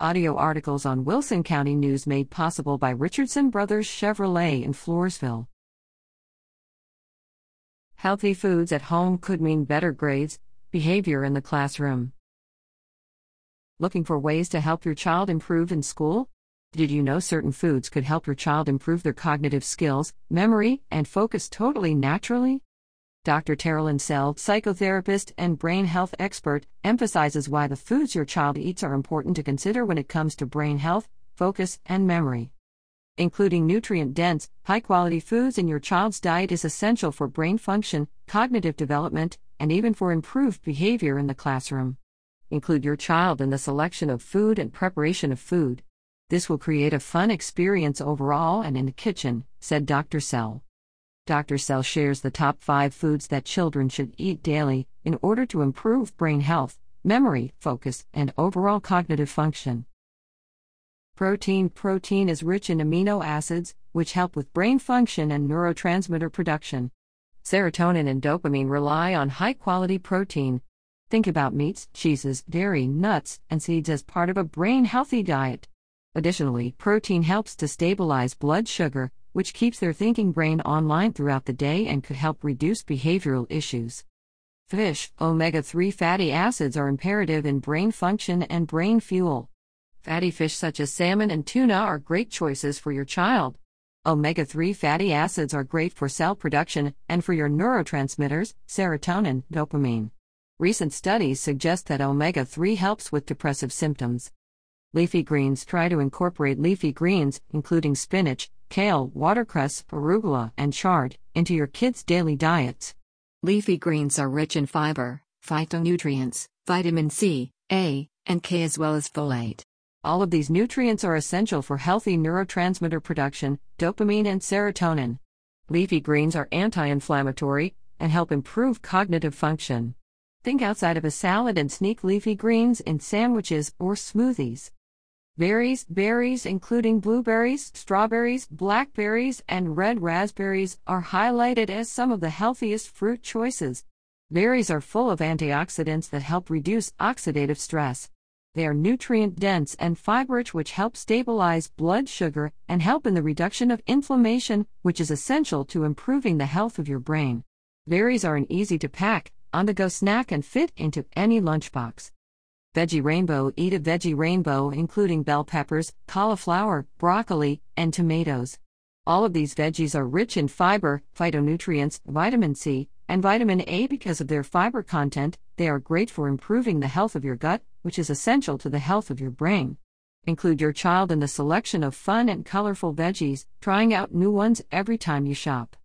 Audio articles on Wilson County News made possible by Richardson Brothers Chevrolet in Floresville. Healthy foods at home could mean better grades, behavior in the classroom. Looking for ways to help your child improve in school? Did you know certain foods could help your child improve their cognitive skills, memory, and focus totally naturally? Dr. Taralyn Sell, psychotherapist and brain health expert, emphasizes why the foods your child eats are important to consider when it comes to brain health, focus, and memory. Including nutrient-dense, high-quality foods in your child's diet is essential for brain function, cognitive development, and even for improved behavior in the classroom. Include your child in the selection of food and preparation of food. This will create a fun experience overall and in the kitchen, said Dr. Sell. Dr. Sell shares the top 5 foods that children should eat daily in order to improve brain health, memory, focus, and overall cognitive function. Protein. Protein is rich in amino acids, which help with brain function and neurotransmitter production. Serotonin and dopamine rely on high-quality protein. Think about meats, cheeses, dairy, nuts, and seeds as part of a brain-healthy diet. Additionally, protein helps to stabilize blood sugar, which keeps their thinking brain online throughout the day and could help reduce behavioral issues. Fish. Omega-3 fatty acids are imperative in brain function and brain fuel. Fatty fish such as salmon and tuna are great choices for your child. Omega-3 fatty acids are great for cell production and for your neurotransmitters, serotonin, dopamine. Recent studies suggest that omega-3 helps with depressive symptoms. Leafy greens. Try to incorporate leafy greens, including spinach, kale, watercress, arugula, and chard, into your kids' daily diets. Leafy greens are rich in fiber, phytonutrients, vitamin C, A, and K, as well as folate. All of these nutrients are essential for healthy neurotransmitter production, dopamine, and serotonin. Leafy greens are anti-inflammatory and help improve cognitive function. Think outside of a salad and sneak leafy greens in sandwiches or smoothies. Berries, including blueberries, strawberries, blackberries, and red raspberries, are highlighted as some of the healthiest fruit choices. Berries are full of antioxidants that help reduce oxidative stress. They are nutrient-dense and fiber-rich, which help stabilize blood sugar and help in the reduction of inflammation, which is essential to improving the health of your brain. Berries are an easy-to-pack, on-the-go snack and fit into any lunchbox. Veggie rainbow. Eat a veggie rainbow, including bell peppers, cauliflower, broccoli, and tomatoes. All of these veggies are rich in fiber, phytonutrients, vitamin C, and vitamin A. Because of their fiber content, they are great for improving the health of your gut, which is essential to the health of your brain. Include your child in the selection of fun and colorful veggies, trying out new ones every time you shop.